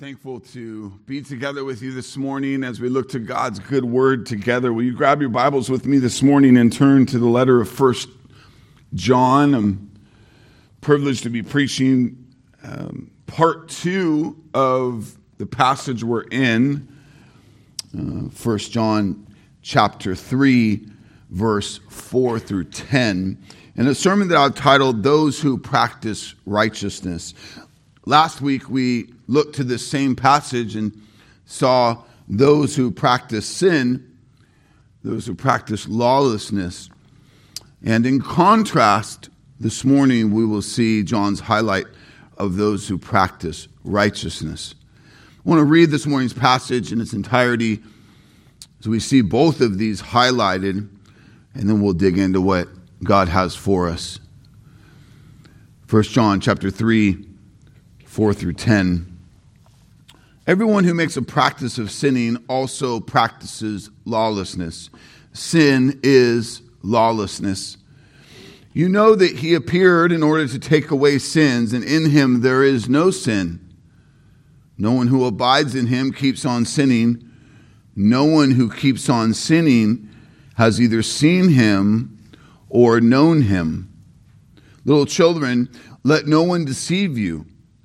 Thankful to be together with you this morning as we look to God's good word together. Will you grab your Bibles with me this morning and turn to the letter of 1 John? I'm privileged to be preaching part two of the passage we're in, 1 John chapter 3, verse 4 through 10, and a sermon that I've titled, Those Who Practice Righteousness. Last week, we looked to this same passage and saw those who practice sin, those who practice lawlessness. And in contrast, this morning, we will see John's highlight of those who practice righteousness. I want to read this morning's passage in its entirety so we see both of these highlighted, and then we'll dig into what God has for us. 1 John chapter 3. 4 through 10. Everyone who makes a practice of sinning also practices lawlessness. Sin is lawlessness. You know that he appeared in order to take away sins, and in him there is no sin. No one who abides in him keeps on sinning. No one who keeps on sinning has either seen him or known him. Little children, let no one deceive you.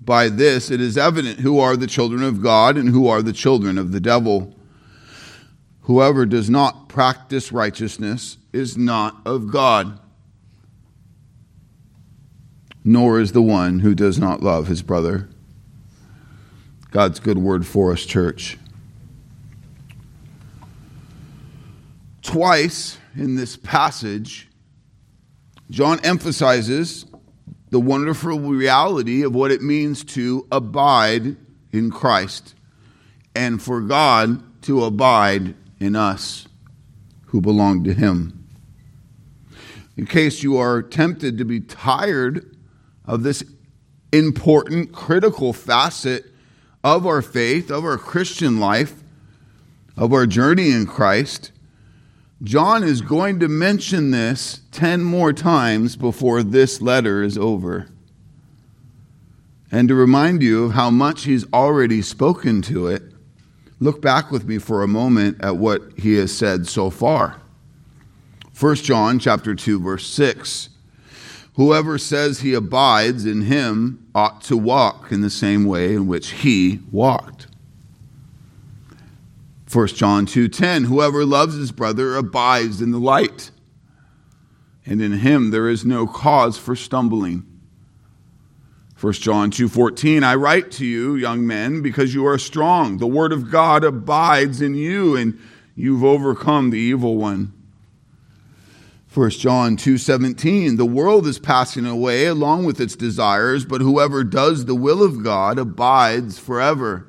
By this, it is evident who are the children of God and who are the children of the devil. Whoever does not practice righteousness is not of God, nor is the one who does not love his brother. God's good word for us, church. Twice in this passage, John emphasizes the wonderful reality of what it means to abide in Christ and for God to abide in us who belong to him. In case you are tempted to be tired of this important, critical facet of our faith, of our Christian life, of our journey in Christ, John is going to mention this 10 more times before this letter is over. And to remind you of how much he's already spoken to it, look back with me for a moment at what he has said so far. 1 John chapter 2, verse 6. Whoever says he abides in him ought to walk in the same way in which he walked. 1 John 2:10, whoever loves his brother abides in the light, and in him there is no cause for stumbling. 1 John 2:14, I write to you, young men, because you are strong. The word of God abides in you, and you've overcome the evil one. 1 John 2:17, the world is passing away along with its desires, but whoever does the will of God abides forever.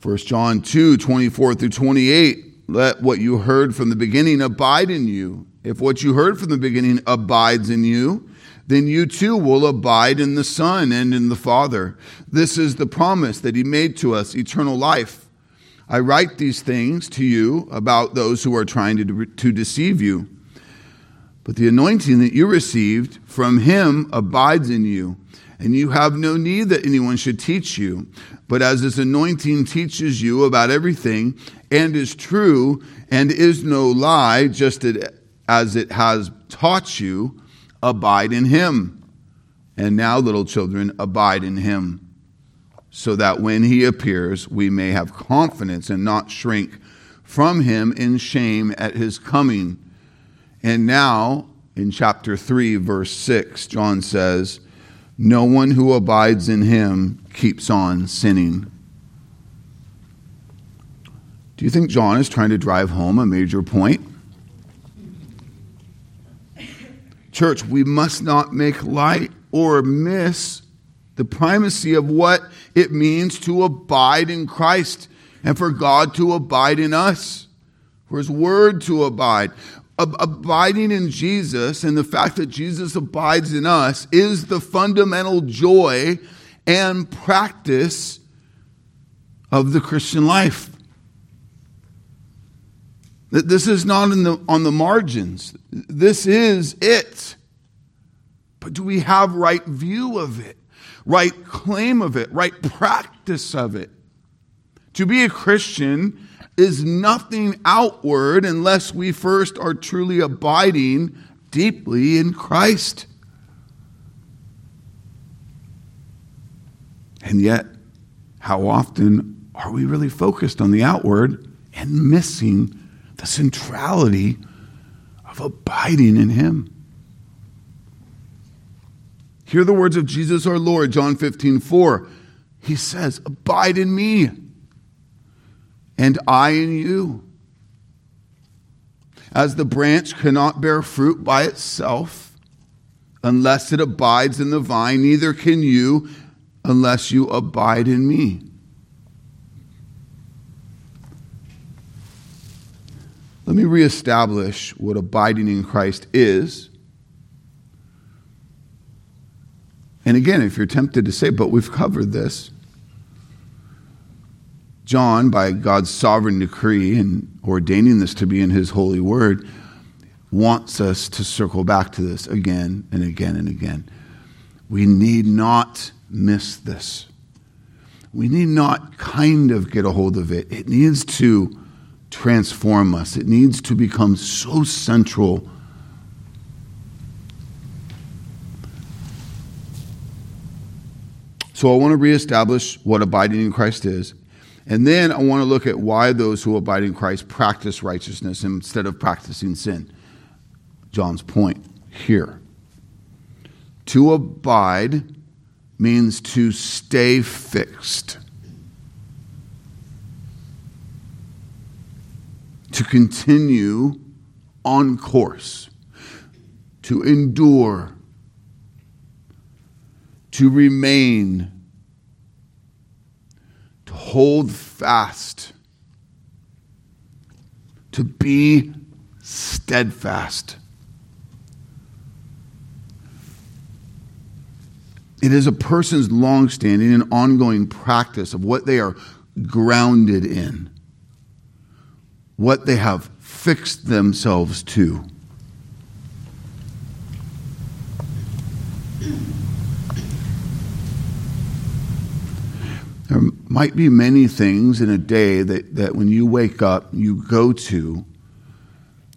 1 John 2, 24 through 28, let what you heard from the beginning abide in you. If what you heard from the beginning abides in you, then you too will abide in the Son and in the Father. This is the promise that he made to us, eternal life. I write these things to you about those who are trying to deceive you. But the anointing that you received from him abides in you. And you have no need that anyone should teach you. But as this anointing teaches you about everything and is true and is no lie, just as it has taught you, abide in him. And now, little children, abide in him, so that when he appears, we may have confidence and not shrink from him in shame at his coming. And now, in chapter 3, verse 6, John says, no one who abides in him keeps on sinning. Do you think John is trying to drive home a major point? Church, we must not make light or miss the primacy of what it means to abide in Christ and for God to abide in us, for His Word to abide. Abiding in Jesus and the fact that Jesus abides in us is the fundamental joy and practice of the Christian life. That this is not on the margins. This is it. But do we have right view of it? Right claim of it? Right practice of it? To be a Christian is nothing outward unless we first are truly abiding deeply in Christ. And yet, how often are we really focused on the outward and missing the centrality of abiding in Him? Hear the words of Jesus our Lord, John 15:4. He says, "Abide in me, and I in you. As the branch cannot bear fruit by itself unless it abides in the vine, neither can you unless you abide in me." Let me reestablish what abiding in Christ is. And again, if you're tempted to say, but we've covered this. John, by God's sovereign decree and ordaining this to be in his holy word, wants us to circle back to this again and again and again. We need not miss this. We need not kind of get a hold of it. It needs to transform us. It needs to become so central. So I want to reestablish what abiding in Christ is. And then I want to look at why those who abide in Christ practice righteousness instead of practicing sin. John's point here. To abide means to stay fixed. To continue on course, to endure, to remain, to hold fast, to be steadfast. It is a person's longstanding and ongoing practice of what they are grounded in, what they have fixed themselves to. There might be many things in a day that when you wake up, you go to,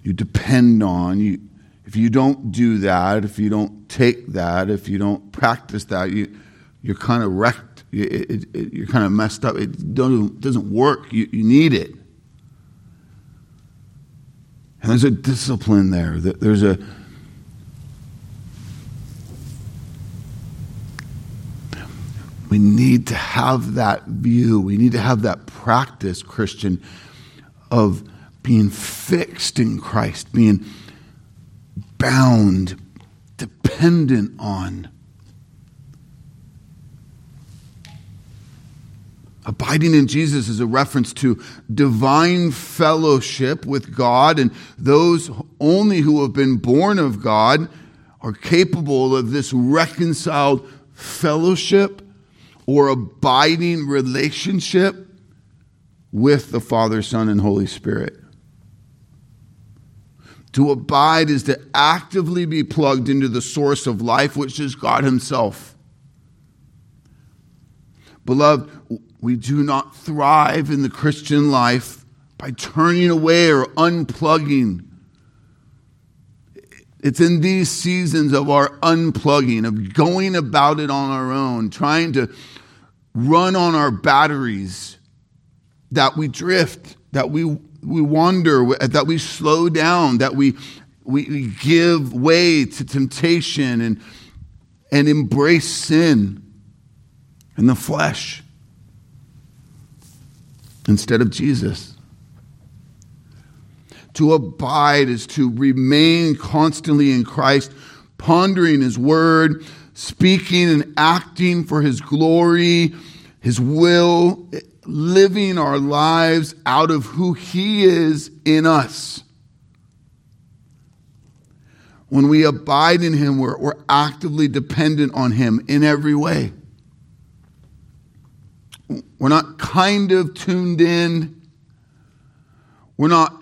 you depend on. If you don't do that, if you don't take that, if you don't practice that, you're kind of wrecked. You're kind of messed up. It doesn't work. You need it. And there's a discipline there. We need to have that view. We need to have that practice, Christian, of being fixed in Christ, being bound, dependent on. Abiding in Jesus is a reference to divine fellowship with God, and those only who have been born of God are capable of this reconciled fellowship or abiding relationship with the Father, Son, and Holy Spirit. To abide is to actively be plugged into the source of life, which is God Himself. Beloved, we do not thrive in the Christian life by turning away or unplugging. It's in these seasons of our unplugging, of going about it on our own, trying to run on our batteries, that we drift, that we wander, that we slow down, that we give way to temptation and embrace sin and the flesh instead of Jesus. To abide is to remain constantly in Christ, pondering His Word, speaking and acting for his glory, his will, living our lives out of who he is in us. When we abide in him, we're actively dependent on him in every way. We're not kind of tuned in. We're not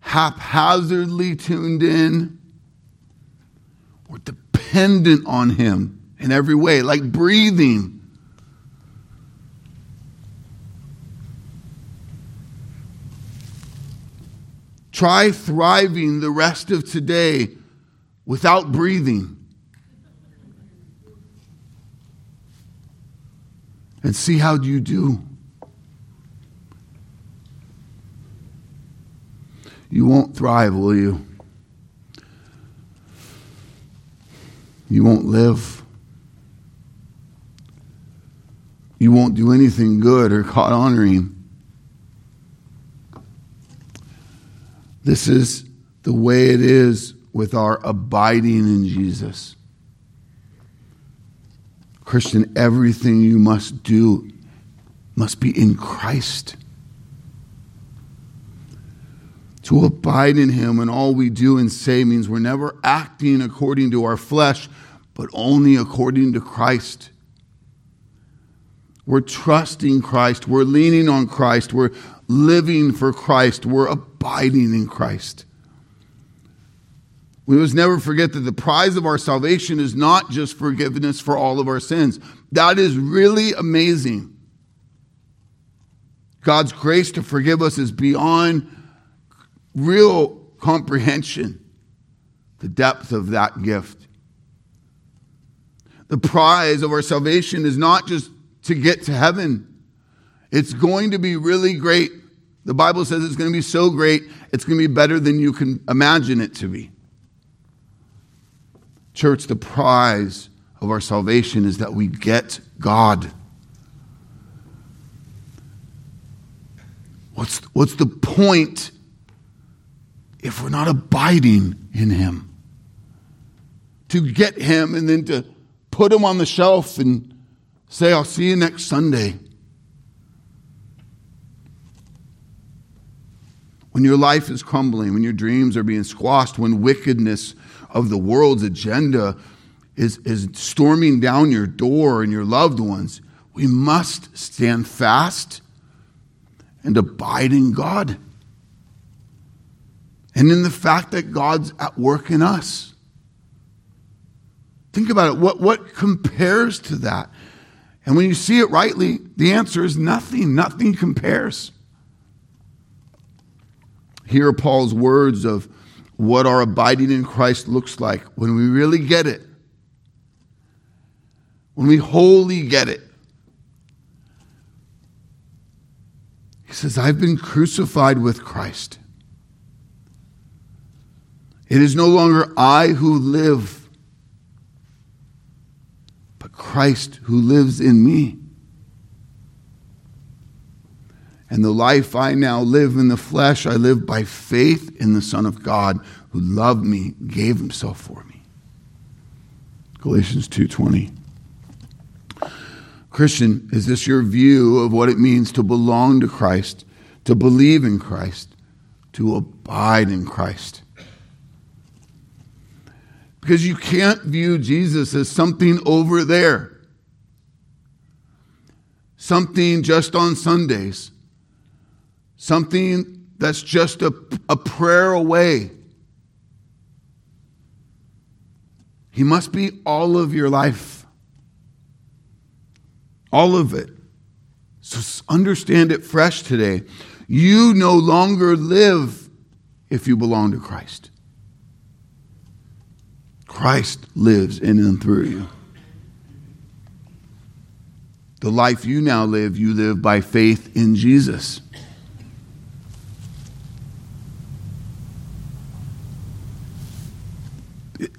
haphazardly tuned in. We're dependent on him in every way, like breathing. Try thriving the rest of today without breathing. And see how you do. You won't thrive, will you? You won't live. You won't do anything good or God honoring. This is the way it is with our abiding in Jesus. Christian, everything you must do must be in Christ. To abide in him and all we do and say means we're never acting according to our flesh, but only according to Christ. We're trusting Christ. We're leaning on Christ. We're living for Christ. We're abiding in Christ. We must never forget that the prize of our salvation is not just forgiveness for all of our sins. That is really amazing. God's grace to forgive us is beyond real comprehension, the depth of that gift. The prize of our salvation is not just to get to heaven. It's going to be really great. The Bible says it's going to be so great, it's going to be better than you can imagine it to be. Church, the prize of our salvation is that we get God. What's the point if we're not abiding in him? To get him and then to put him on the shelf and say, I'll see you next Sunday. When your life is crumbling, when your dreams are being squashed, when wickedness of the world's agenda is storming down your door and your loved ones, we must stand fast and abide in God. And in the fact that God's at work in us. Think about it. What compares to that? And when you see it rightly, the answer is nothing. Nothing compares. Here are Paul's words of what our abiding in Christ looks like when we really get it. When we wholly get it. He says, I've been crucified with Christ. It is no longer I who live, but Christ who lives in me. And the life I now live in the flesh, I live by faith in the Son of God who loved me, gave himself for me. Galatians 2:20. Christian, is this your view of what it means to belong to Christ, to believe in Christ, to abide in Christ? Because you can't view Jesus as something over there, something just on Sundays. Something that's just a prayer away. He must be all of your life. All of it. So understand it fresh today. You no longer live if you belong to Christ. Christ lives in and through you. The life you now live, you live by faith in Jesus.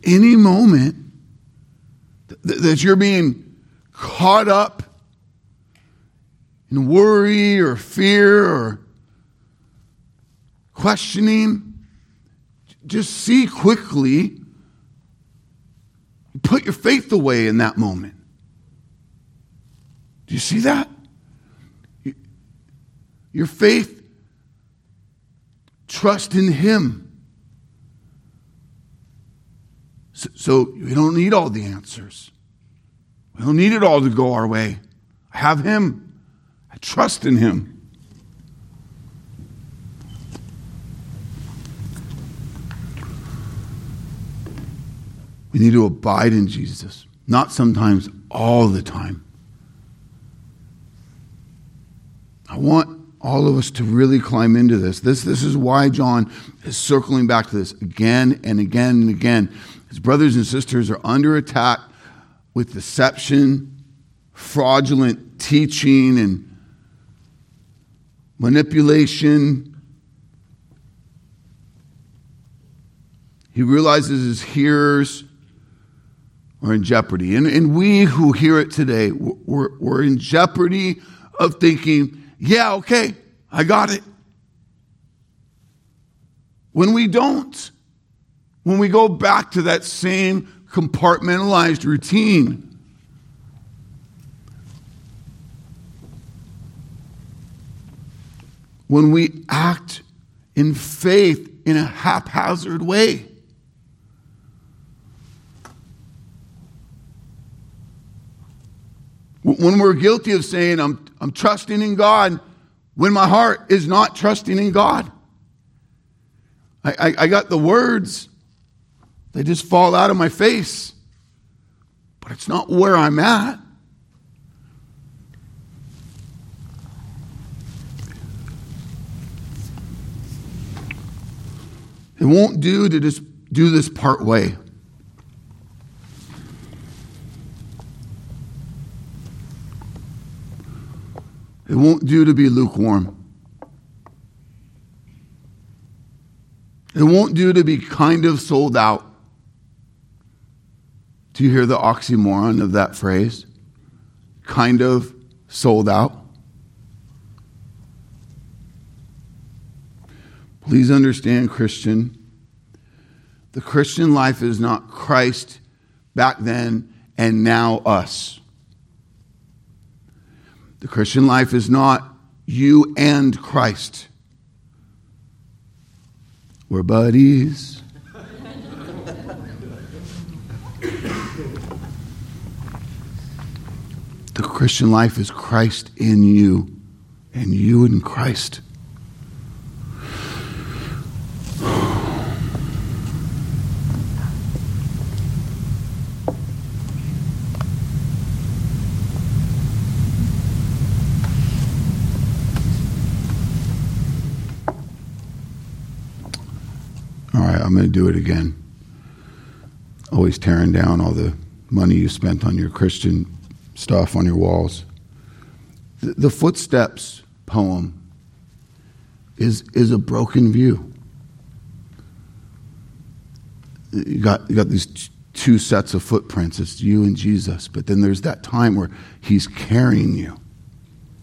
Any moment that you're being caught up in worry or fear or questioning, just see quickly You put your faith away in that moment. Do you see that? Your faith, trust in Him. So we don't need all the answers. We don't need it all to go our way. I have Him. I trust in Him. We need to abide in Jesus. Not sometimes, all the time. I want all of us to really climb into this. This is why John is circling back to this again and again and again. His brothers and sisters are under attack with deception, fraudulent teaching, and manipulation. He realizes his hearers are in jeopardy. And we who hear it today, we're in jeopardy of thinking, yeah, okay, I got it. When we don't, when we go back to that same compartmentalized routine, when we act in faith in a haphazard way, when we're guilty of saying, I'm trusting in God, when my heart is not trusting in God. I got the words. They just fall out of my face. But it's not where I'm at. It won't do to just do this part way. It won't do to be lukewarm. It won't do to be kind of sold out. Do you hear the oxymoron of that phrase? Kind of sold out. Please understand, Christian, the Christian life is not Christ back then and now us. The Christian life is not you and Christ. We're buddies. The Christian life is Christ in you and you in Christ. I'm going to do it again. Always tearing down all the money you spent on your Christian stuff on your walls. The Footsteps poem is a broken view. You got these two sets of footprints. It's you and Jesus. But then there's that time where he's carrying you.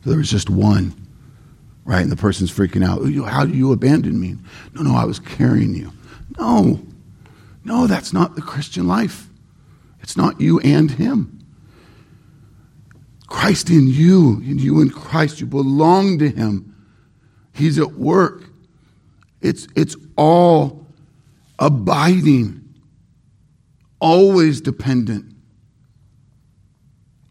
There was just one, right? And the person's freaking out. How do you abandon me? No, I was carrying you. No, that's not the Christian life. It's not you and him. Christ in you, and you in Christ. You belong to him. He's at work. It's all abiding, always dependent.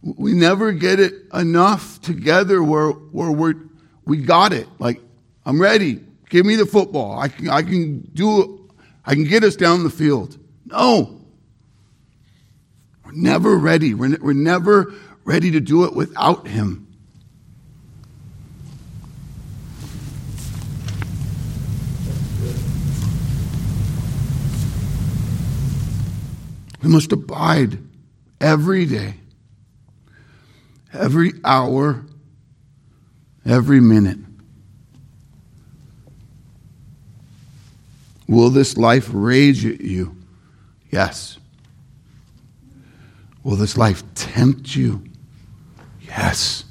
We never get it enough together where we got it. Like, I'm ready. Give me the football. I can do it. I can get us down the field. No. We're never ready. We're never ready to do it without him. We must abide every day, every hour, every minute. Will this life rage at you? Yes. Will this life tempt you? Yes.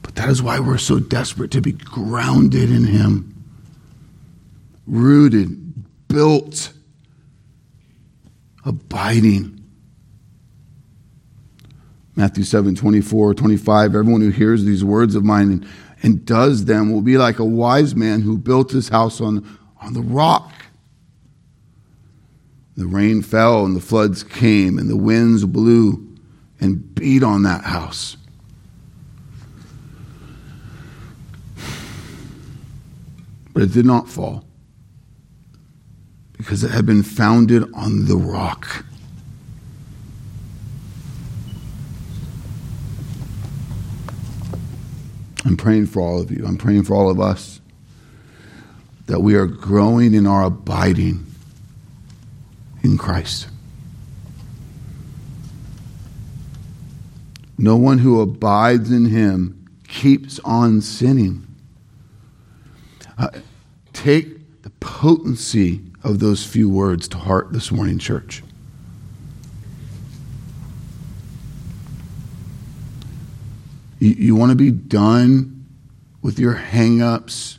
But that is why we're so desperate to be grounded in him, rooted, built abiding. Matthew 7, 24, 25, everyone who hears these words of mine and does them will be like a wise man who built his house on the rock. The rain fell and the floods came and the winds blew and beat on that house. But it did not fall because it had been founded on the rock. I'm praying for all of you. I'm praying for all of us that we are growing in our abiding in Christ. No one who abides in him keeps on sinning. Take the potency of those few words to heart this morning, church. You want to be done with your hang-ups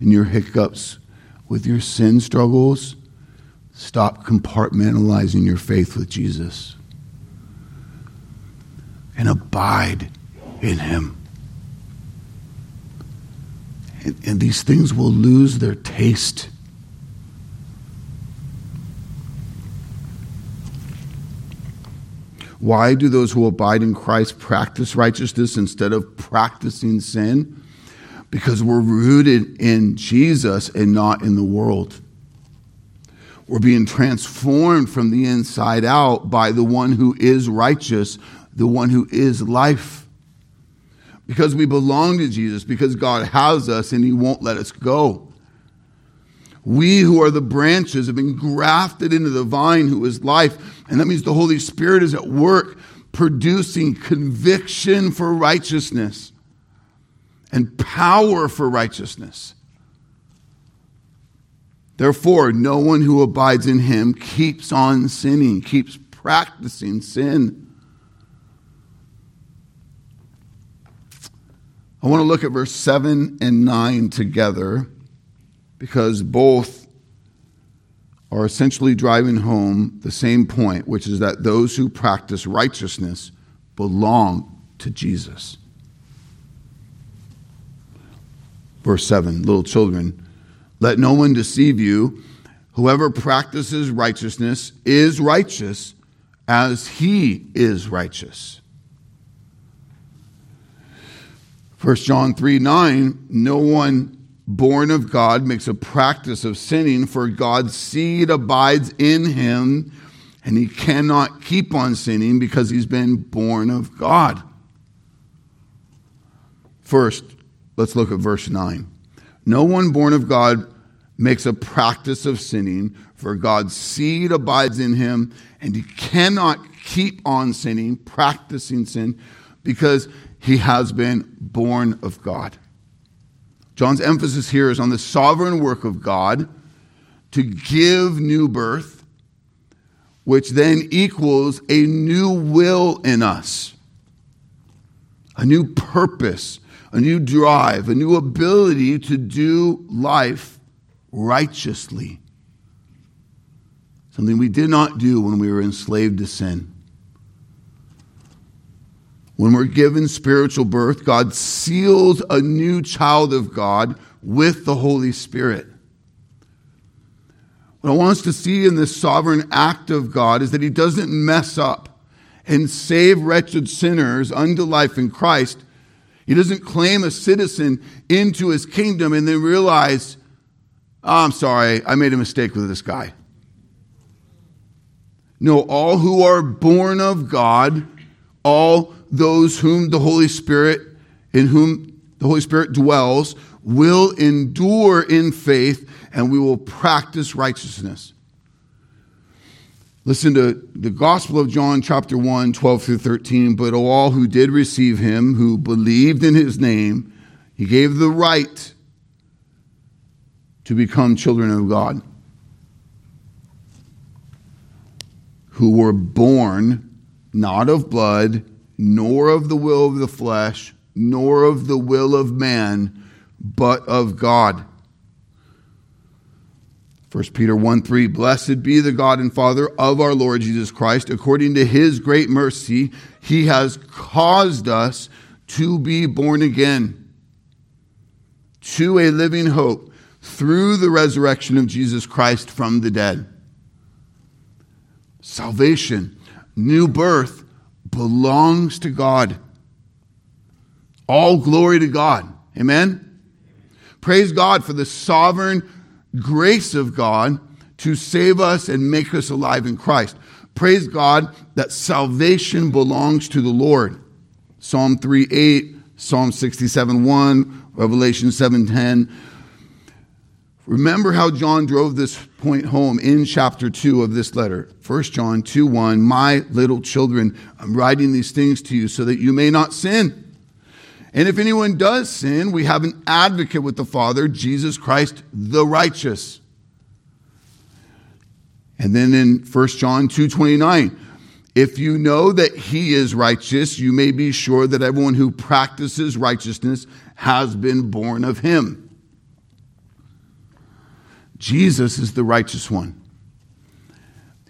and your hiccups, with your sin struggles? Stop compartmentalizing your faith with Jesus and abide in him. And these things will lose their taste. Why do those who abide in Christ practice righteousness instead of practicing sin? Because we're rooted in Jesus and not in the world. We're being transformed from the inside out by the one who is righteous, the one who is life. Because we belong to Jesus, because God has us and he won't let us go. We who are the branches have been grafted into the vine who is life. And that means the Holy Spirit is at work producing conviction for righteousness and power for righteousness. Therefore, no one who abides in him keeps on sinning, keeps practicing sin. I want to look at verse 7 and 9 together, because both are essentially driving home the same point, which is that those who practice righteousness belong to Jesus. Verse 7, little children, let no one deceive you. Whoever practices righteousness is righteous as he is righteous. 1 John 3:9, no one born of God makes a practice of sinning, for God's seed abides in him, and he cannot keep on sinning because he's been born of God. First, let's look at verse 9. No one born of God makes a practice of sinning, for God's seed abides in him, and he cannot keep on sinning, practicing sin, because he has been born of God. John's emphasis here is on the sovereign work of God to give new birth, which then equals a new will in us, a new purpose, a new drive, a new ability to do life righteously. Something we did not do when we were enslaved to sin. When we're given spiritual birth, God seals a new child of God with the Holy Spirit. What I want us to see in this sovereign act of God is that he doesn't mess up and save wretched sinners unto life in Christ. He doesn't claim a citizen into his kingdom and then realize, oh, I'm sorry, I made a mistake with this guy. No, all who are born of God, all those whom the Holy Spirit, in whom the Holy Spirit dwells, will endure in faith, and we will practice righteousness. Listen to the Gospel of John, chapter 1, 12 through 13. But all who did receive him, who believed in his name, he gave the right to become children of God, who were born not of blood, nor of the will of the flesh, nor of the will of man, but of God. 1 Peter 1:3, blessed be the God and Father of our Lord Jesus Christ. According to his great mercy, he has caused us to be born again to a living hope through the resurrection of Jesus Christ from the dead. Salvation, new birth, belongs to God. All glory to God. Amen? Praise God for the sovereign grace of God to save us and make us alive in Christ. Praise God that salvation belongs to the Lord. Psalm 3:8, Psalm 67:1, Revelation 7:10. Remember how John drove this point home in chapter 2 of this letter. 1 John 2:1, my little children, I'm writing these things to you so that you may not sin. And if anyone does sin, we have an advocate with the Father, Jesus Christ, the righteous. And then in 1 John 2:29, if you know that he is righteous, you may be sure that everyone who practices righteousness has been born of him. Jesus is the righteous one.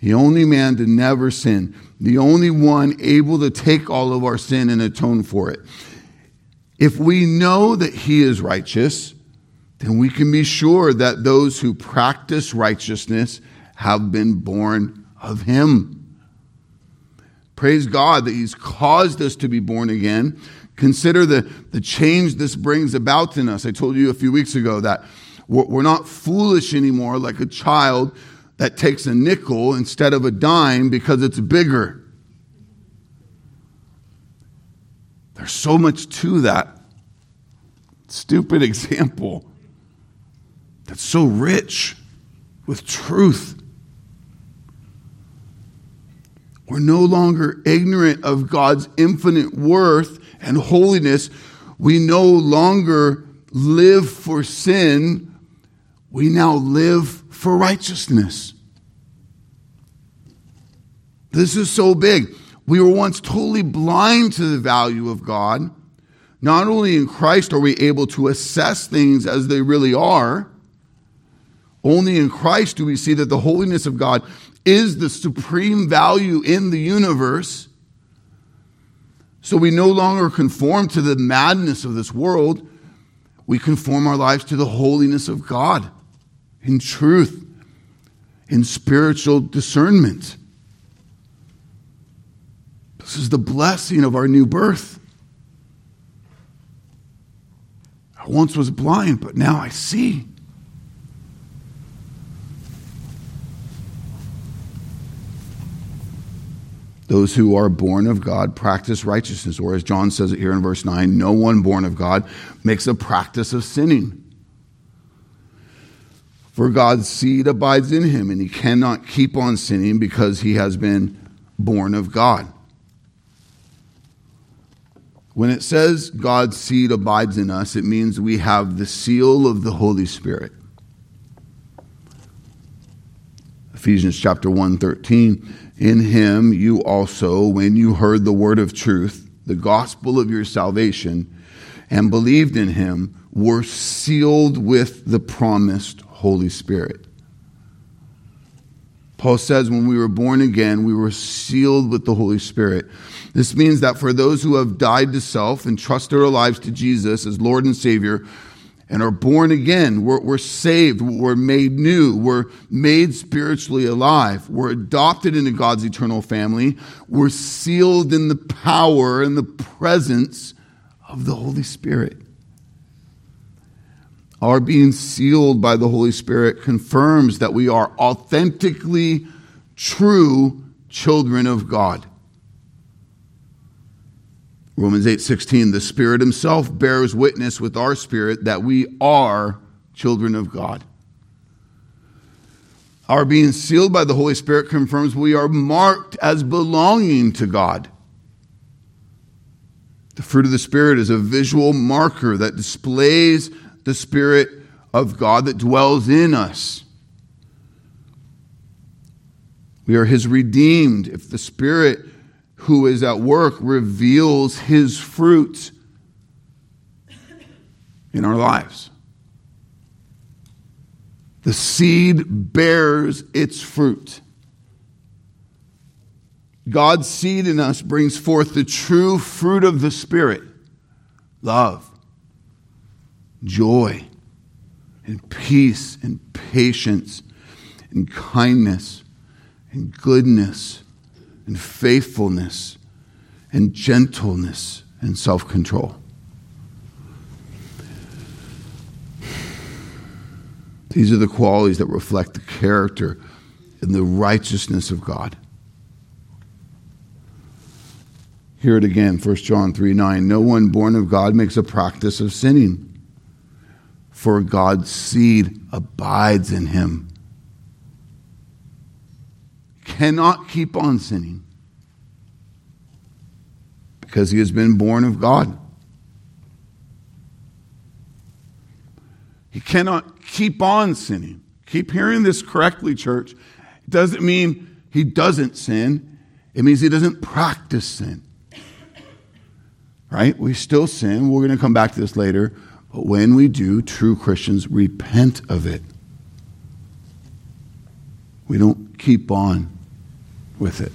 The only man to never sin. The only one able to take all of our sin and atone for it. If we know that he is righteous, then we can be sure that those who practice righteousness have been born of him. Praise God that he's caused us to be born again. Consider the change this brings about in us. I told you a few weeks ago that we're not foolish anymore like a child that takes a nickel instead of a dime because it's bigger. There's so much to that stupid example that's so rich with truth. We're no longer ignorant of God's infinite worth and holiness. We no longer live for sin. We now live for righteousness. This is so big. We were once totally blind to the value of God. Not only in Christ are we able to assess things as they really are, only in Christ do we see that the holiness of God is the supreme value in the universe. So we no longer conform to the madness of this world. We conform our lives to the holiness of God in truth, in spiritual discernment. This is the blessing of our new birth. I once was blind, but now I see. Those who are born of God practice righteousness, or as John says it here in verse 9, no one born of God makes a practice of sinning. For God's seed abides in him, and he cannot keep on sinning because he has been born of God. When it says God's seed abides in us, it means we have the seal of the Holy Spirit. Ephesians chapter 1:13, in him you also, when you heard the word of truth, the gospel of your salvation, and believed in him, were sealed with the promised Holy Spirit. Paul says when we were born again, we were sealed with the Holy Spirit. This means that for those who have died to self and trusted their lives to Jesus as Lord and Savior and are born again, we're saved, we're made new, we're made spiritually alive, we're adopted into God's eternal family, we're sealed in the power and the presence of the Holy Spirit. Our being sealed by the Holy Spirit confirms that we are authentically true children of God. Romans 8:16, the Spirit himself bears witness with our spirit that we are children of God. Our being sealed by the Holy Spirit confirms we are marked as belonging to God. The fruit of the Spirit is a visual marker that displays the Spirit of God that dwells in us. We are his redeemed if the Spirit who is at work reveals his fruit in our lives. The seed bears its fruit. God's seed in us brings forth the true fruit of the Spirit: love, joy, and peace, and patience, and kindness, and goodness, and faithfulness, and gentleness, and self-control. These are the qualities that reflect the character and the righteousness of God. Hear it again, 1 John 3:9. No one born of God makes a practice of sinning, for God's seed abides in him. Cannot keep on sinning because he has been born of God. He cannot keep on sinning. Keep hearing this correctly, church. It doesn't mean he doesn't sin. It means he doesn't practice sin. Right? We still sin. We're going to come back to this later. But when we do, true Christians repent of it. We don't keep on with it.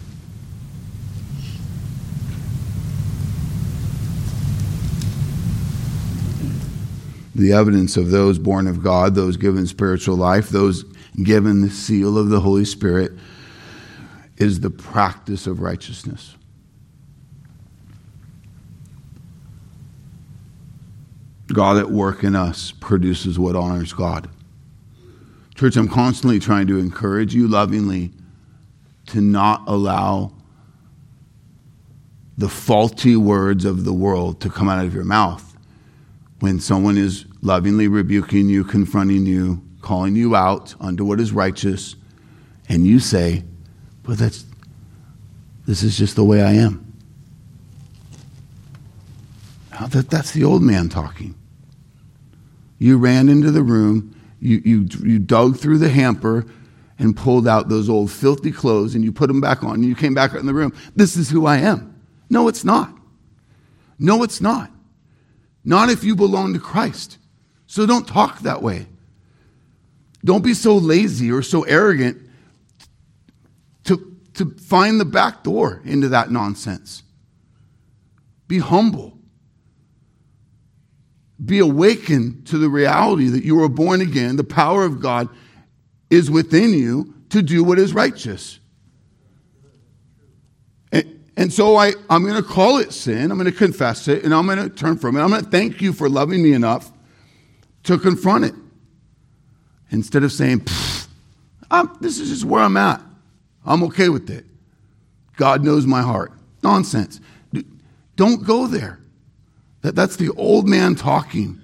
The evidence of those born of God, those given spiritual life, those given the seal of the Holy Spirit, is the practice of righteousness. God at work in us produces what honors God. Church, I'm constantly trying to encourage you lovingly to not allow the faulty words of the world to come out of your mouth. When someone is lovingly rebuking you, confronting you, calling you out unto what is righteous, and you say, but this is just the way I am. That's the old man talking. You ran into the room, you dug through the hamper and pulled out those old filthy clothes and you put them back on and you came back in the room. This is who I am. No, it's not. No, it's not. Not if you belong to Christ. So don't talk that way. Don't be so lazy or so arrogant to find the back door into that nonsense. Be humble. Be awakened to the reality that you are born again. The power of God is within you to do what is righteous. And so I'm going to call it sin. I'm going to confess it, and I'm going to turn from it. I'm going to thank you for loving me enough to confront it. Instead of saying, this is just where I'm at. I'm okay with it. God knows my heart. Nonsense. Don't go there. That's the old man talking.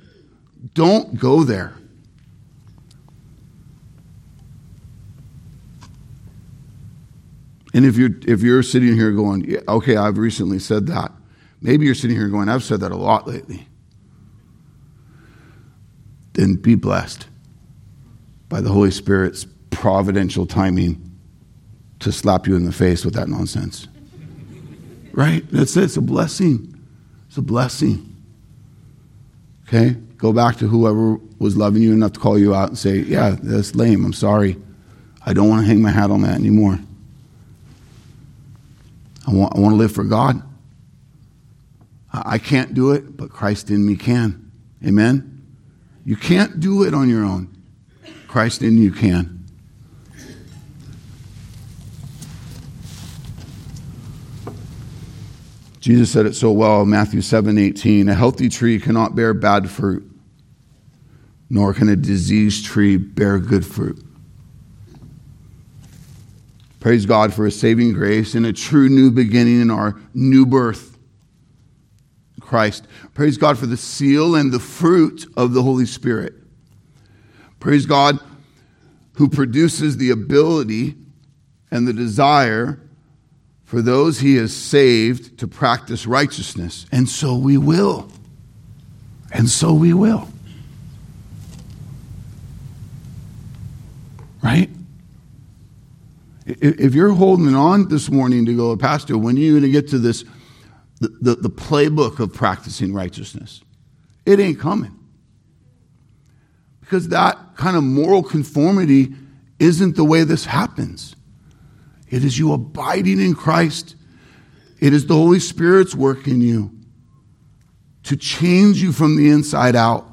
Don't go there. And if you're sitting here going, yeah, okay, I've recently said that. Maybe you're sitting here going, I've said that a lot lately. Then be blessed by the Holy Spirit's providential timing to slap you in the face with that nonsense. Right? That's it. It's a blessing. It's a blessing. Okay? Go back to whoever was loving you enough to call you out and say, yeah, that's lame. I'm sorry. I don't want to hang my hat on that anymore. I want to live for God. I can't do it, but Christ in me can. Amen? You can't do it on your own. Christ in you can. Jesus said it so well in Matthew 7:18. A healthy tree cannot bear bad fruit, nor can a diseased tree bear good fruit. Praise God for his saving grace and a true new beginning in our new birth, Christ. Praise God for the seal and the fruit of the Holy Spirit. Praise God who produces the ability and the desire for those he has saved to practice righteousness. And so we will. And so we will. Right? If you're holding on this morning to go, Pastor, when are you going to get to this, the playbook of practicing righteousness? It ain't coming. because that kind of moral conformity isn't the way this happens. It is you abiding in Christ. It is the Holy Spirit's work in you to change you from the inside out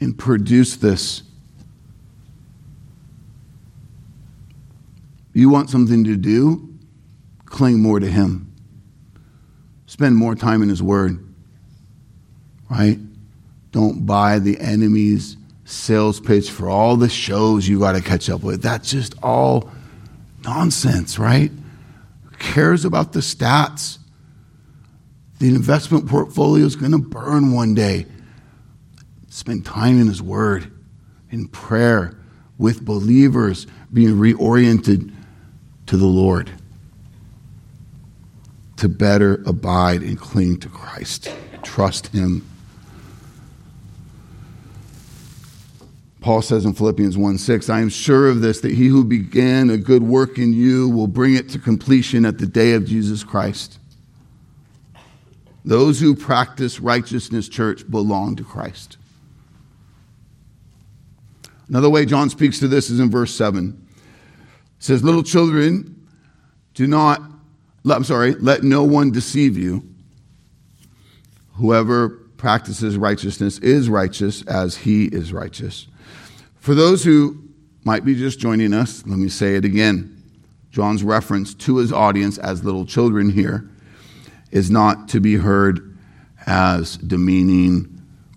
and produce this. You want something to do? Cling more to Him. Spend more time in His Word. Right? Don't buy the enemy's sales pitch for all the shows you got to catch up with. That's just all nonsense, right? Who cares about the stats? The investment portfolio is going to burn one day. Spend time in His Word, in prayer, with believers, being reoriented to the Lord to better abide and cling to Christ. Trust Him. Paul says in Philippians 1:6, I am sure of this, that He who began a good work in you will bring it to completion at the day of Jesus Christ. Those who practice righteousness, church, belong to Christ. Another way John speaks to this is in verse 7. It says, little children, let no one deceive you. Whoever practices righteousness is righteous as He is righteous. For those who might be just joining us, let me say it again. John's reference to his audience as little children here is not to be heard as demeaning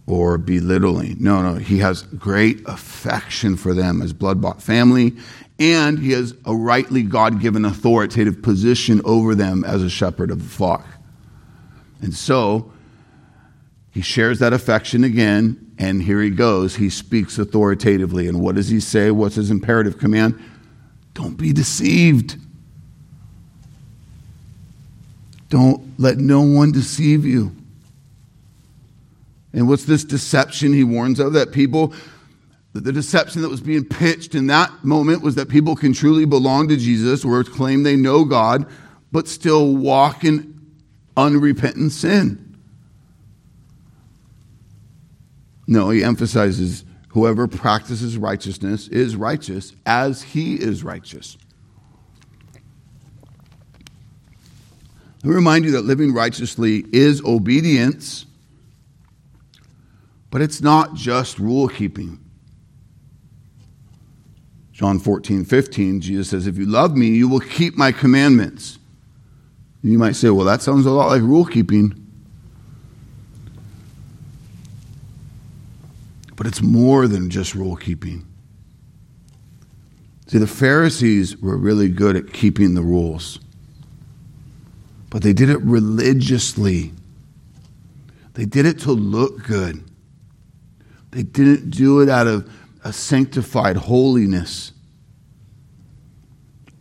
or belittling. No, he has great affection for them as blood-bought family, and he has a rightly God-given authoritative position over them as a shepherd of the flock. And so he shares that affection again. And here he goes. He speaks authoritatively. And what does he say? What's his imperative command? Don't be deceived. Don't let no one deceive you. And what's this deception he warns of? The deception that was being pitched in that moment was that people can truly belong to Jesus or claim they know God, but still walk in unrepentant sin. No, he emphasizes whoever practices righteousness is righteous as He is righteous. Let me remind you that living righteously is obedience, but it's not just rule keeping. John 14:15, Jesus says, if you love me, you will keep my commandments. And you might say, well, that sounds a lot like rule keeping. But it's more than just rule keeping. See, the Pharisees were really good at keeping the rules, but they did it religiously. They did it to look good. They didn't do it out of a sanctified holiness.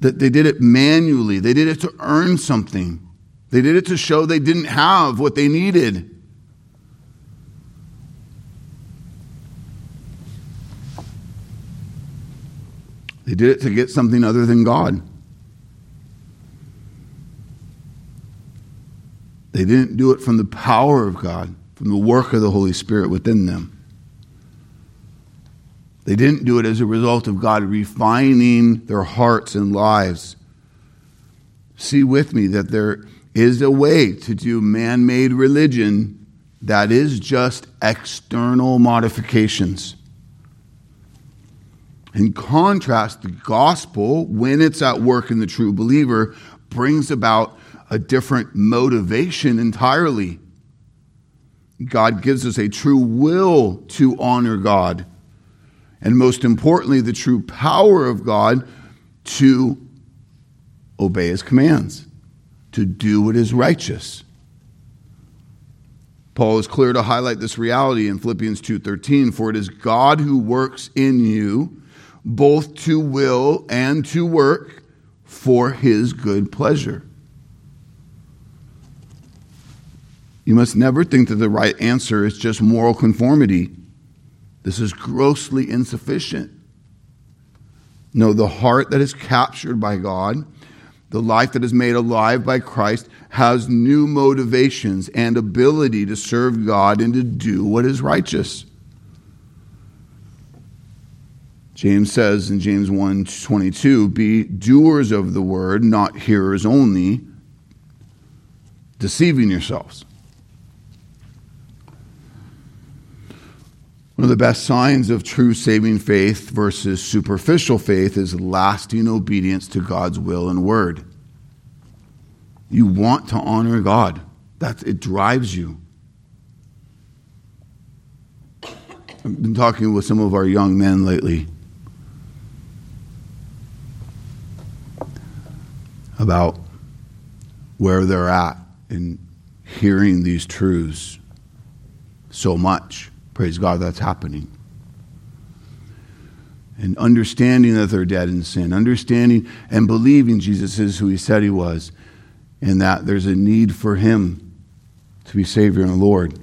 That they did it manually. They did it to earn something. They did it to show they didn't have what they needed. They did it to get something other than God. They didn't do it from the power of God, from the work of the Holy Spirit within them. They didn't do it as a result of God refining their hearts and lives. See with me that there is a way to do man-made religion that is just external modifications. In contrast, the gospel, when it's at work in the true believer, brings about a different motivation entirely. God gives us a true will to honor God, and most importantly, the true power of God to obey His commands, to do what is righteous. Paul is clear to highlight this reality in Philippians 2:13, for it is God who works in you, both to will and to work for His good pleasure. You must never think that the right answer is just moral conformity. This is grossly insufficient. No, the heart that is captured by God, the life that is made alive by Christ, has new motivations and ability to serve God and to do what is righteous. James says in James 1:22, be doers of the word, not hearers only, deceiving yourselves. One of the best signs of true saving faith versus superficial faith is lasting obedience to God's will and word. You want to honor God. It drives you. I've been talking with some of our young men lately about where they're at in hearing these truths so much. Praise God, that's happening. And understanding that they're dead in sin, understanding and believing Jesus is who he said he was, and that there's a need for him to be Savior and Lord.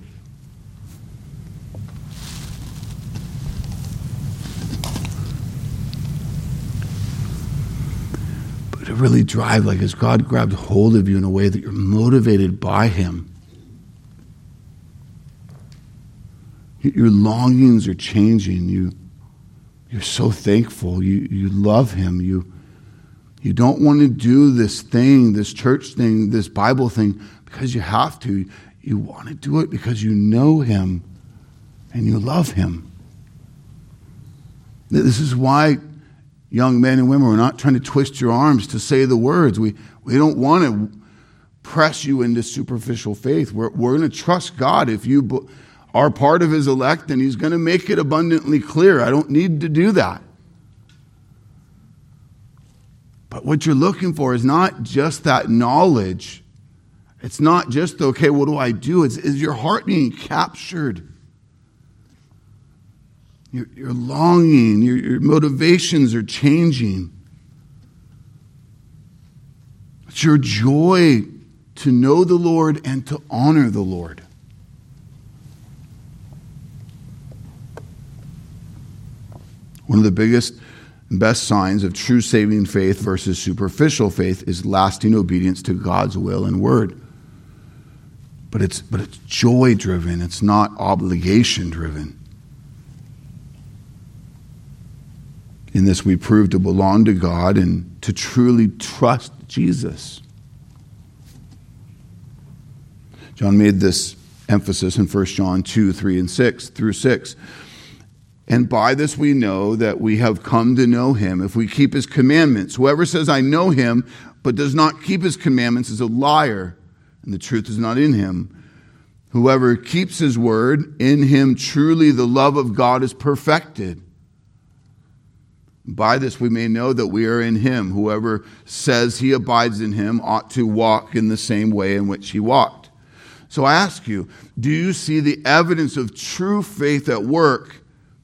But it really drives, like as God grabbed hold of you in a way that you're motivated by him. Your longings are changing. You're so thankful. You love him. You don't want to do this thing, this church thing, this Bible thing, because you have to. You want to do it because you know him and you love him. This is why, young men and women, we're not trying to twist your arms to say the words. We don't want to press you into superficial faith. We're going to trust God. If you are part of his elect, and he's going to make it abundantly clear. I don't need to do that. But what you're looking for is not just that knowledge. It's not just, okay, what do I do? Is your heart being captured? Your longing, your motivations are changing. It's your joy to know the Lord and to honor the Lord. One of the biggest and best signs of true saving faith versus superficial faith is lasting obedience to God's will and word. But it's joy-driven. It's not obligation-driven. In this, we prove to belong to God and to truly trust Jesus. John made this emphasis in 1 John 2, 3, and 6 through 6. And by this we know that we have come to know him if we keep his commandments. Whoever says, I know him, but does not keep his commandments is a liar, and the truth is not in him. Whoever keeps his word, in him truly the love of God is perfected. By this we may know that we are in him. Whoever says he abides in him ought to walk in the same way in which he walked. So I ask you, do you see the evidence of true faith at work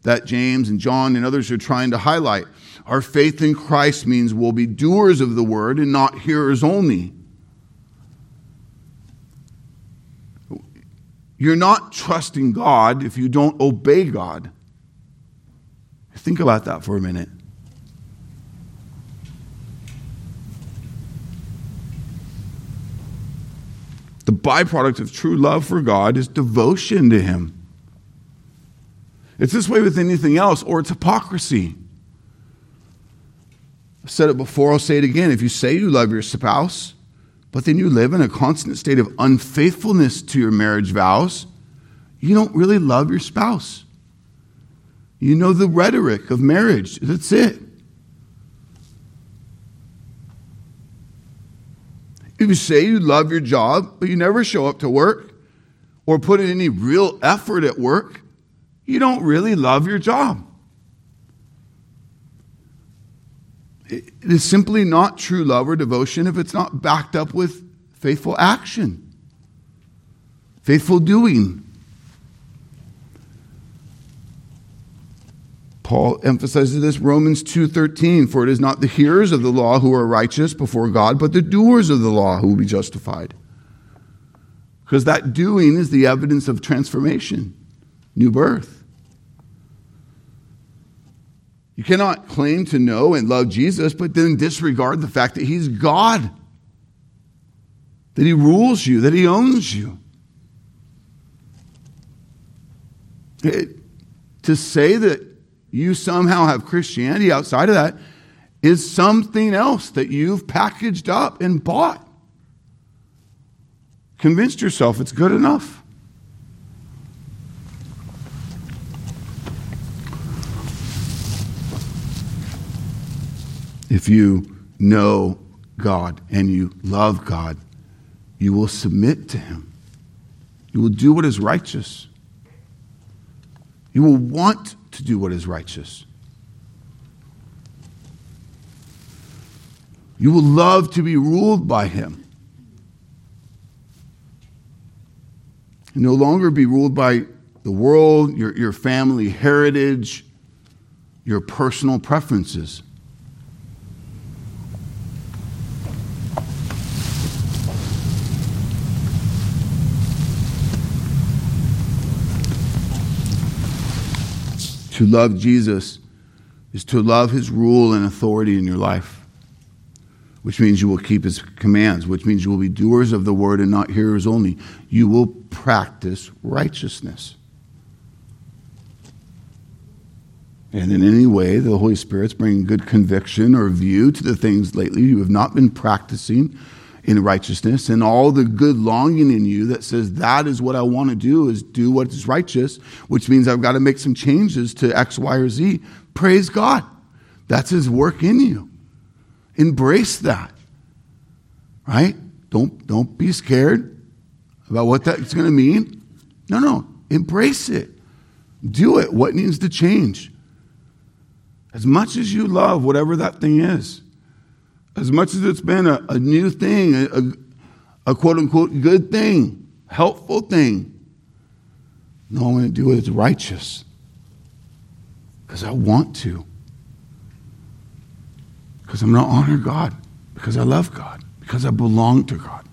that James and John and others are trying to highlight? Our faith in Christ means we'll be doers of the word and not hearers only. You're not trusting God if you don't obey God. Think about that for a minute. The byproduct of true love for God is devotion to him. It's this way with anything else, or it's hypocrisy. I've said it before, I'll say it again. If you say you love your spouse, but then you live in a constant state of unfaithfulness to your marriage vows, you don't really love your spouse. You know the rhetoric of marriage. That's it. If you say you love your job, but you never show up to work or put in any real effort at work, you don't really love your job. It is simply not true love or devotion if it's not backed up with faithful action, faithful doing. Paul emphasizes this, Romans 2:13, for it is not the hearers of the law who are righteous before God, but the doers of the law who will be justified. Because that doing is the evidence of transformation, new birth. You cannot claim to know and love Jesus, but then disregard the fact that he's God, that he rules you, that he owns you. To say that you somehow have Christianity outside of that is something else that you've packaged up and bought. Convinced yourself it's good enough. If you know God and you love God, you will submit to him. You will do what is righteous. You will want to do what is righteous. You will love to be ruled by him. And no longer be ruled by the world, your family heritage, your personal preferences. To love Jesus is to love his rule and authority in your life, which means you will keep his commands, which means you will be doers of the word and not hearers only. You will practice righteousness. And in any way, the Holy Spirit's bringing good conviction or view to the things lately you have not been practicing in righteousness, and all the good longing in you that says that is what I want to do, is do what is righteous, which means I've got to make some changes to X, Y, or Z. Praise God. That's his work in you. Embrace that. Right? Don't be scared about what that's going to mean. No. Embrace it. Do it. What needs to change? As much as you love whatever that thing is, as much as it's been a new thing, a quote-unquote good thing, helpful thing, no, I'm going to do it as righteous because I want to, because I'm going to honor God, because I love God, because I belong to God.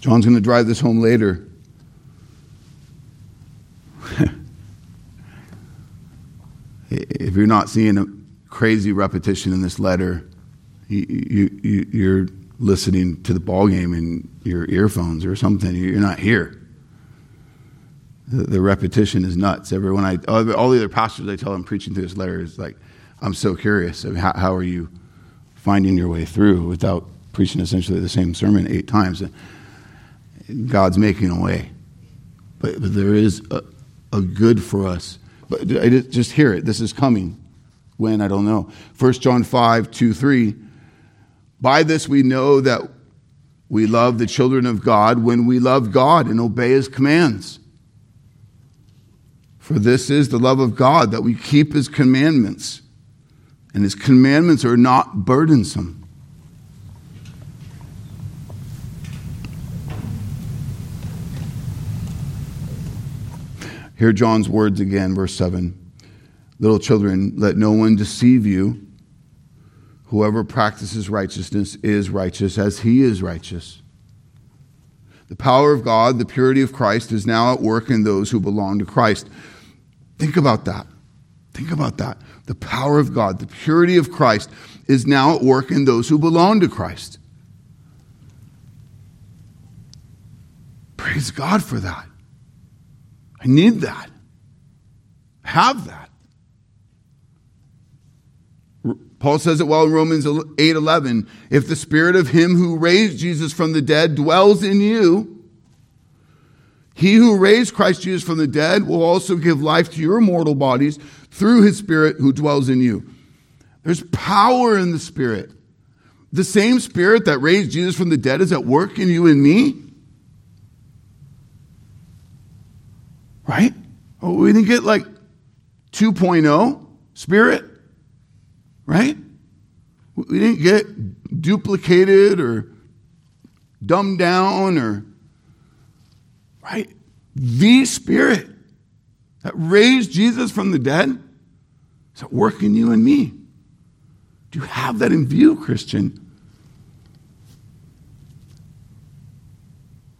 John's going to drive this home later. If you're not seeing a crazy repetition in this letter, you're listening to the ballgame in your earphones or something. You're not here. The repetition is nuts. All the other pastors I tell them preaching through this letter is like, I'm so curious. I mean, how are you finding your way through without preaching essentially the same sermon 8 times? God's making a way. But there is a good for us. But just hear it. This is coming. When? I don't know. 1 John 5:2-3. By this we know that we love the children of God when we love God and obey his commands. For this is the love of God, that we keep his commandments. And his commandments are not burdensome. Hear John's words again, verse 7. Little children, let no one deceive you. Whoever practices righteousness is righteous as he is righteous. The power of God, the purity of Christ is now at work in those who belong to Christ. Think about that. Think about that. The power of God, the purity of Christ is now at work in those who belong to Christ. Praise God for that. I need that. Have that. Paul says it well in Romans 8:11. If the spirit of him who raised Jesus from the dead dwells in you, he who raised Christ Jesus from the dead will also give life to your mortal bodies through his spirit who dwells in you. There's power in the spirit. The same spirit that raised Jesus from the dead is at work in you and me. Right? We didn't get like 2.0 spirit, right? We didn't get duplicated or dumbed down or, right? The spirit that raised Jesus from the dead is at work in you and me. Do you have that in view, Christian?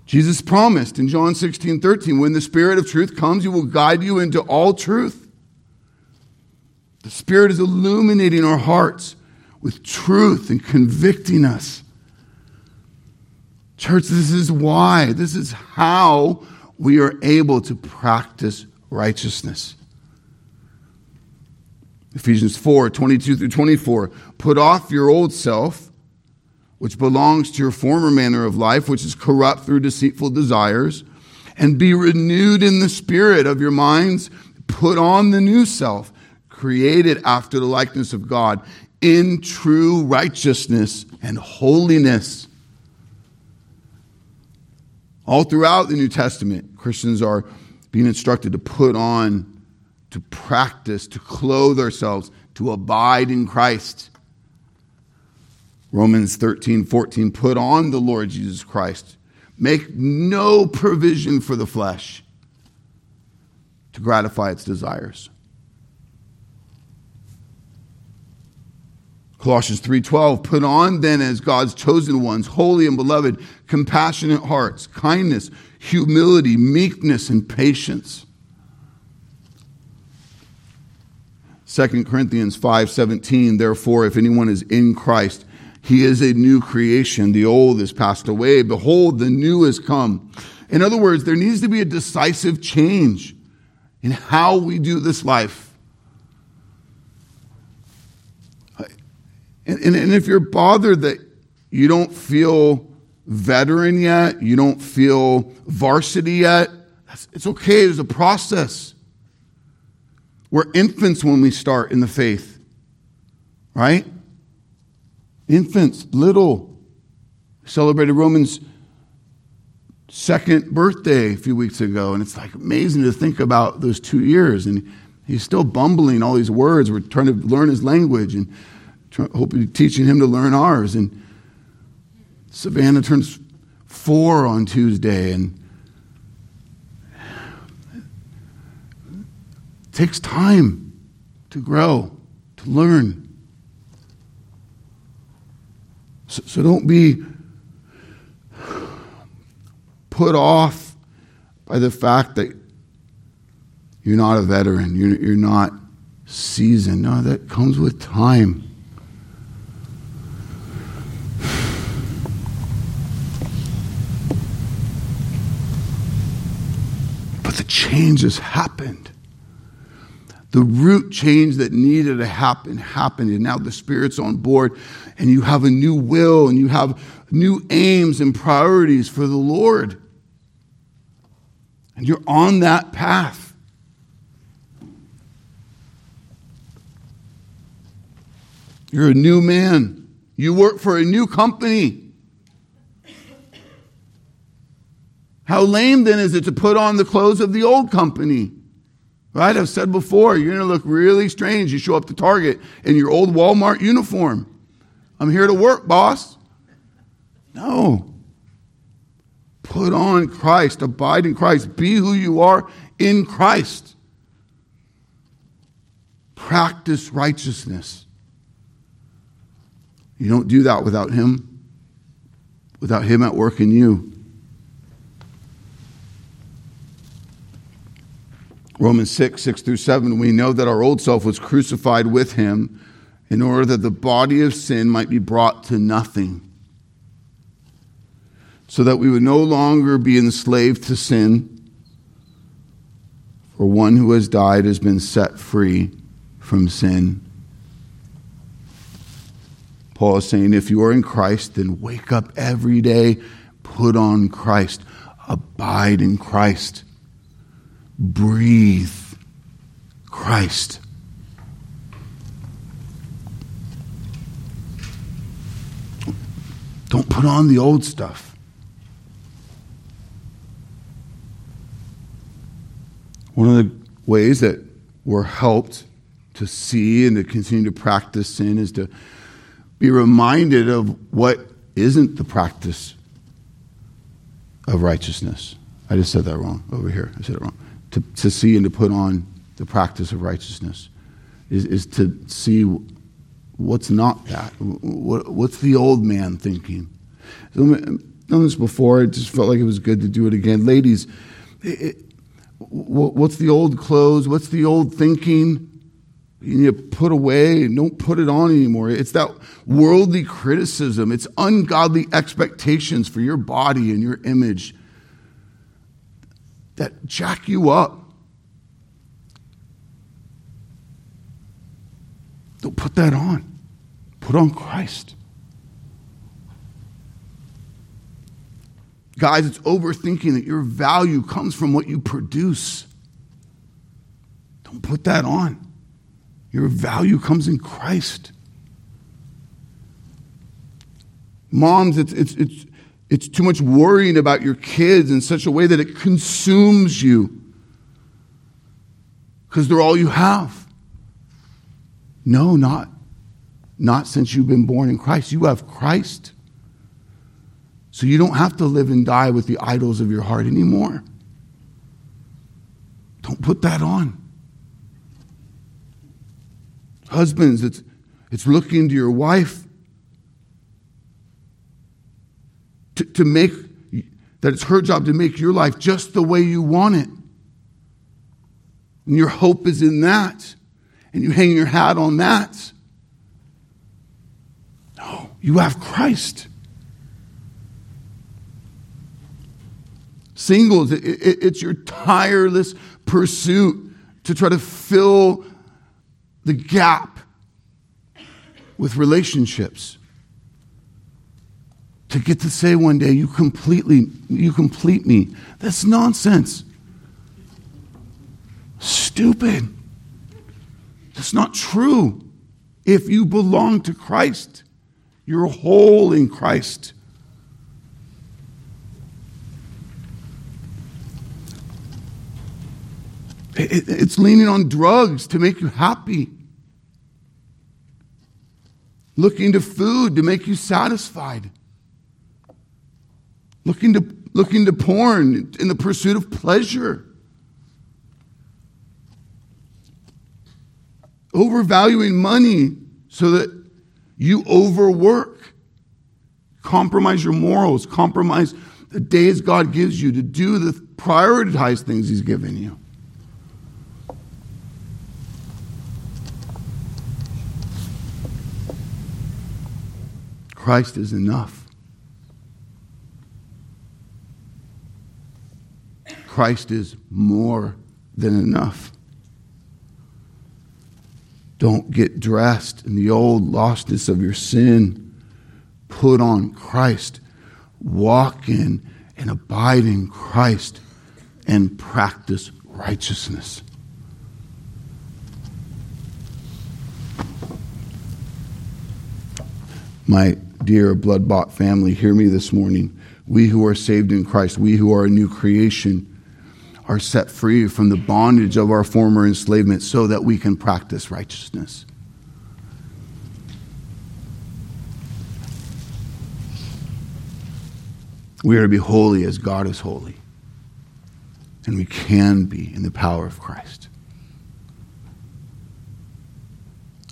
Jesus promised in John 16:13, when the Spirit of truth comes, he will guide you into all truth. The Spirit is illuminating our hearts with truth and convicting us. Church, this is why, this is how we are able to practice righteousness. Ephesians 4, 22 through 24, put off your old self, which belongs to your former manner of life, which is corrupt through deceitful desires, and be renewed in the spirit of your minds. Put on the new self, created after the likeness of God, in true righteousness and holiness. All throughout the New Testament, Christians are being instructed to put on, to practice, to clothe ourselves, to abide in Christ. Romans 13, 14, put on the Lord Jesus Christ. Make no provision for the flesh to gratify its desires. Colossians 3:12, put on then as God's chosen ones, holy and beloved, compassionate hearts, kindness, humility, meekness, and patience. 2 Corinthians 5:17, therefore, if anyone is in Christ, he is a new creation. The old is passed away. Behold, the new has come. In other words, there needs to be a decisive change in how we do this life. And if you're bothered that you don't feel veteran yet, you don't feel varsity yet, it's okay. There's a process. We're infants when we start in the faith, right? Infants, little. Celebrated Romans' second birthday a few weeks ago, and it's like amazing to think about those 2 years. And he's still bumbling all these words. We're trying to learn his language, and hoping teaching him to learn ours. And Savannah turns 4 on Tuesday, and it takes time to grow, to learn. So don't be put off by the fact that you're not a veteran, you're not seasoned. No, that comes with time. The change has happened. The root change that needed to happen happened, and now the Spirit's on board, and you have a new will, and you have new aims and priorities for the Lord. And you're on that path. You're a new man. You work for a new company. How lame then is it to put on the clothes of the old company? Right? I've said before, you're going to look really strange. You show up to Target in your old Walmart uniform. I'm here to work, boss. No. Put on Christ. Abide in Christ. Be who you are in Christ. Practice righteousness. You don't do that without Him. Without Him at work in you. Romans 6 through 7, we know that our old self was crucified with Him in order that the body of sin might be brought to nothing, so that we would no longer be enslaved to sin, for one who has died has been set free from sin. Paul is saying, if you are in Christ, then wake up every day, put on Christ, abide in Christ. Breathe Christ. Don't put on the old stuff. One of the ways that we're helped to see and to continue to practice sin is to be reminded of what isn't the practice of righteousness. I just said that wrong over here. I said it wrong. To see and to put on the practice of righteousness is to see what's not that. What's the old man thinking? I've done this before. It just felt like it was good to do it again. Ladies, what's the old clothes? What's the old thinking? You need to put away and don't put it on anymore. It's that worldly criticism. It's ungodly expectations for your body and your image. that jack you up. Don't put that on. Put on Christ. Guys, it's overthinking that your value comes from what you produce. Don't put that on. Your value comes in Christ. Moms, it's too much worrying about your kids in such a way that it consumes you because they're all you have. No, not since you've been born in Christ. You have Christ. So you don't have to live and die with the idols of your heart anymore. Don't put that on. Husbands, it's looking to your wife to make, that it's her job to make your life just the way you want it. And your hope is in that. And you hang your hat on that. No, you have Christ. Singles, it's your tireless pursuit to try to fill the gap with relationships. To get to say one day, you complete me. That's nonsense. Stupid. That's not true. If you belong to Christ, you're whole in Christ. It's leaning on drugs to make you happy. Looking to food to make you satisfied. Looking to porn in the pursuit of pleasure. Overvaluing money so that you overwork. Compromise your morals. Compromise the days God gives you to do the prioritized things He's given you. Christ is enough. Christ is more than enough. Don't get dressed in the old lostness of your sin. Put on Christ. Walk in and abide in Christ and practice righteousness. My dear blood-bought family, hear me this morning. We who are saved in Christ, we who are a new creation, are set free from the bondage of our former enslavement so that we can practice righteousness. We are to be holy as God is holy. And we can be in the power of Christ.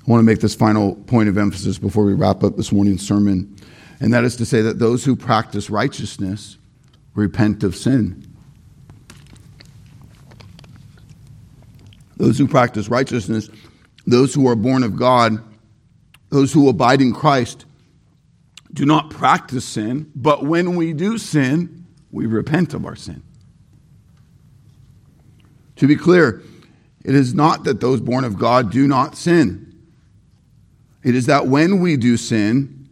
I want to make this final point of emphasis before we wrap up this morning's sermon, and that is to say that those who practice righteousness repent of sin. Those who practice righteousness, those who are born of God, those who abide in Christ, do not practice sin, but when we do sin, we repent of our sin. To be clear, it is not that those born of God do not sin. It is that when we do sin,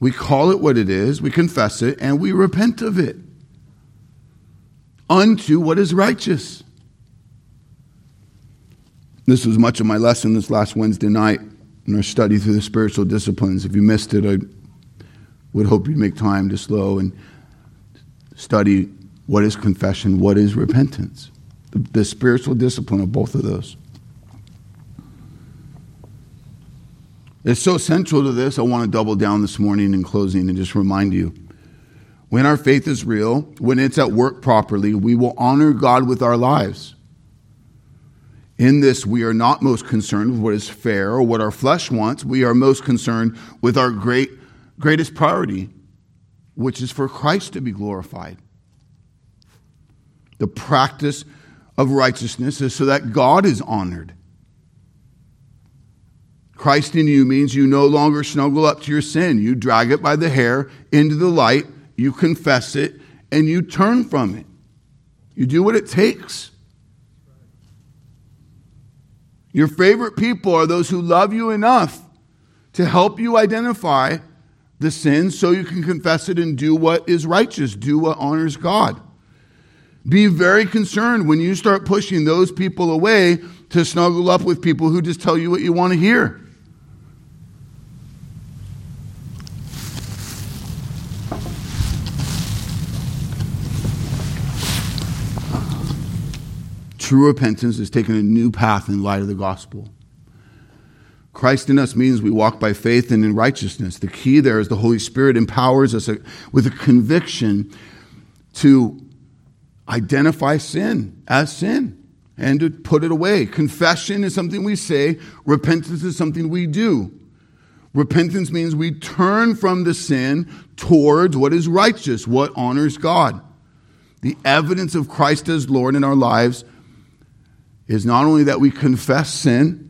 we call it what it is, we confess it, and we repent of it unto what is righteous. This was much of my lesson this last Wednesday night in our study through the spiritual disciplines. If you missed it, I would hope you'd make time to slow and study what is confession, what is repentance, the spiritual discipline of both of those. It's so central to this, I want to double down this morning in closing and just remind you. When our faith is real, when it's at work properly, we will honor God with our lives. In this, we are not most concerned with what is fair or what our flesh wants. We are most concerned with our greatest priority, which is for Christ to be glorified. The practice of righteousness is so that God is honored. Christ in you means you no longer snuggle up to your sin. You drag it by the hair into the light, you confess it, and you turn from it. You do what it takes. Your favorite people are those who love you enough to help you identify the sin so you can confess it and do what is righteous, do what honors God. Be very concerned when you start pushing those people away to snuggle up with people who just tell you what you want to hear. True repentance is taking a new path in light of the gospel. Christ in us means we walk by faith and in righteousness. The key there is the Holy Spirit empowers us with a conviction to identify sin as sin and to put it away. Confession is something we say. Repentance is something we do. Repentance means we turn from the sin towards what is righteous, what honors God. The evidence of Christ as Lord in our lives is not only that we confess sin,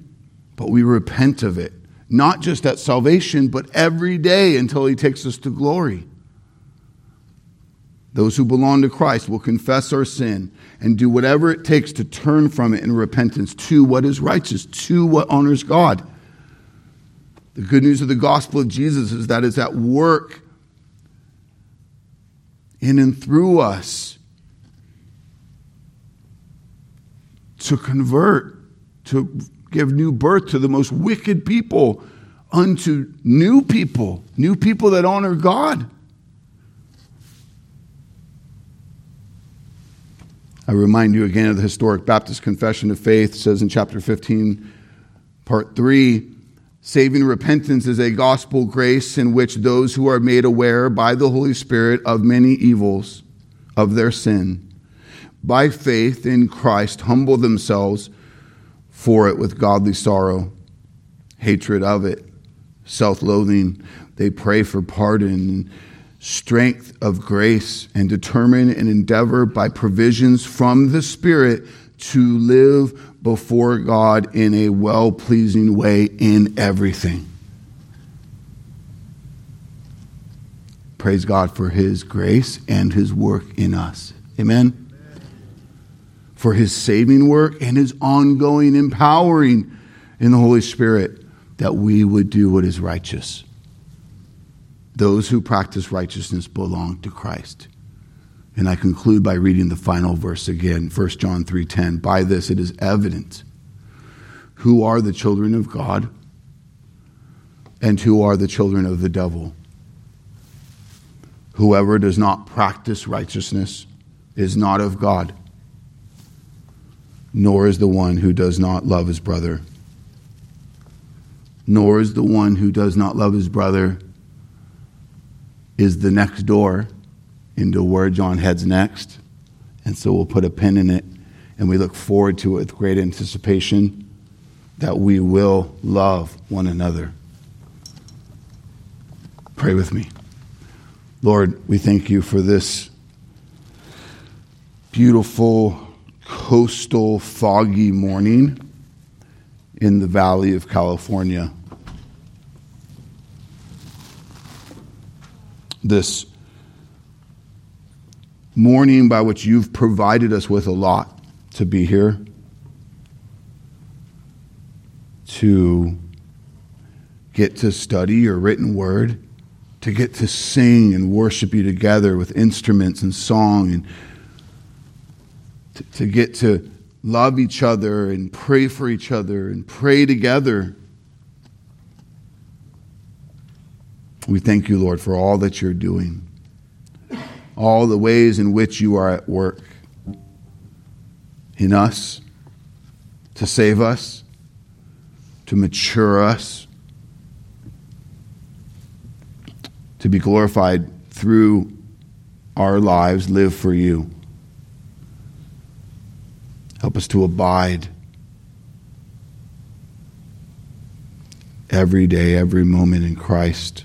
but we repent of it. Not just at salvation, but every day until he takes us to glory. Those who belong to Christ will confess our sin and do whatever it takes to turn from it in repentance to what is righteous, to what honors God. The good news of the gospel of Jesus is that it's at work in and through us to convert, to give new birth to the most wicked people unto new people that honor God. I remind you again of the historic Baptist Confession of Faith. It says in chapter 15, part 3, saving repentance is a gospel grace in which those who are made aware by the Holy Spirit of many evils of their sin, by faith in Christ, humble themselves for it with godly sorrow, hatred of it, self-loathing. They pray for pardon, strength of grace, and determine and endeavor by provisions from the Spirit to live before God in a well-pleasing way in everything. Praise God for his grace and his work in us. Amen? Amen. For his saving work and his ongoing empowering in the Holy Spirit that we would do what is righteous. Those who practice righteousness belong to Christ. And I conclude by reading the final verse again, 1 John 3:10. By this it is evident who are the children of God and who are the children of the devil. Whoever does not practice righteousness is not of God, nor is the one who does not love his brother. Nor is the one who does not love his brother is the next door into where John heads next. And so we'll put a pin in it, and we look forward to it with great anticipation that we will love one another. Pray with me. Lord, we thank you for this beautiful, coastal, foggy morning in the valley of California. This morning by which you've provided us with a lot to be here, to get to study your written word, to get to sing and worship you together with instruments and song, and to get to love each other and pray for each other and pray together. We thank you, Lord, for all that you're doing, all the ways in which you are at work in us, to save us, to mature us, to be glorified through our lives, live for you. Help us to abide every day, every moment in Christ.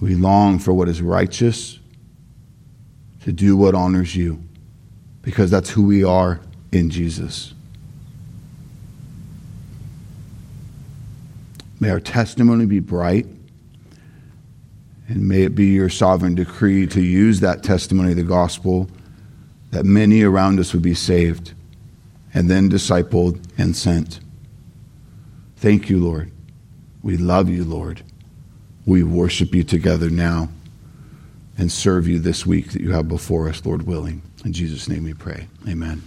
We long for what is righteous, to do what honors you, because that's who we are in Jesus. May our testimony be bright, and may it be your sovereign decree to use that testimony of the gospel that many around us would be saved and then discipled and sent. Thank you, Lord. We love you, Lord. We worship you together now and serve you this week that you have before us, Lord willing. In Jesus' name we pray. Amen.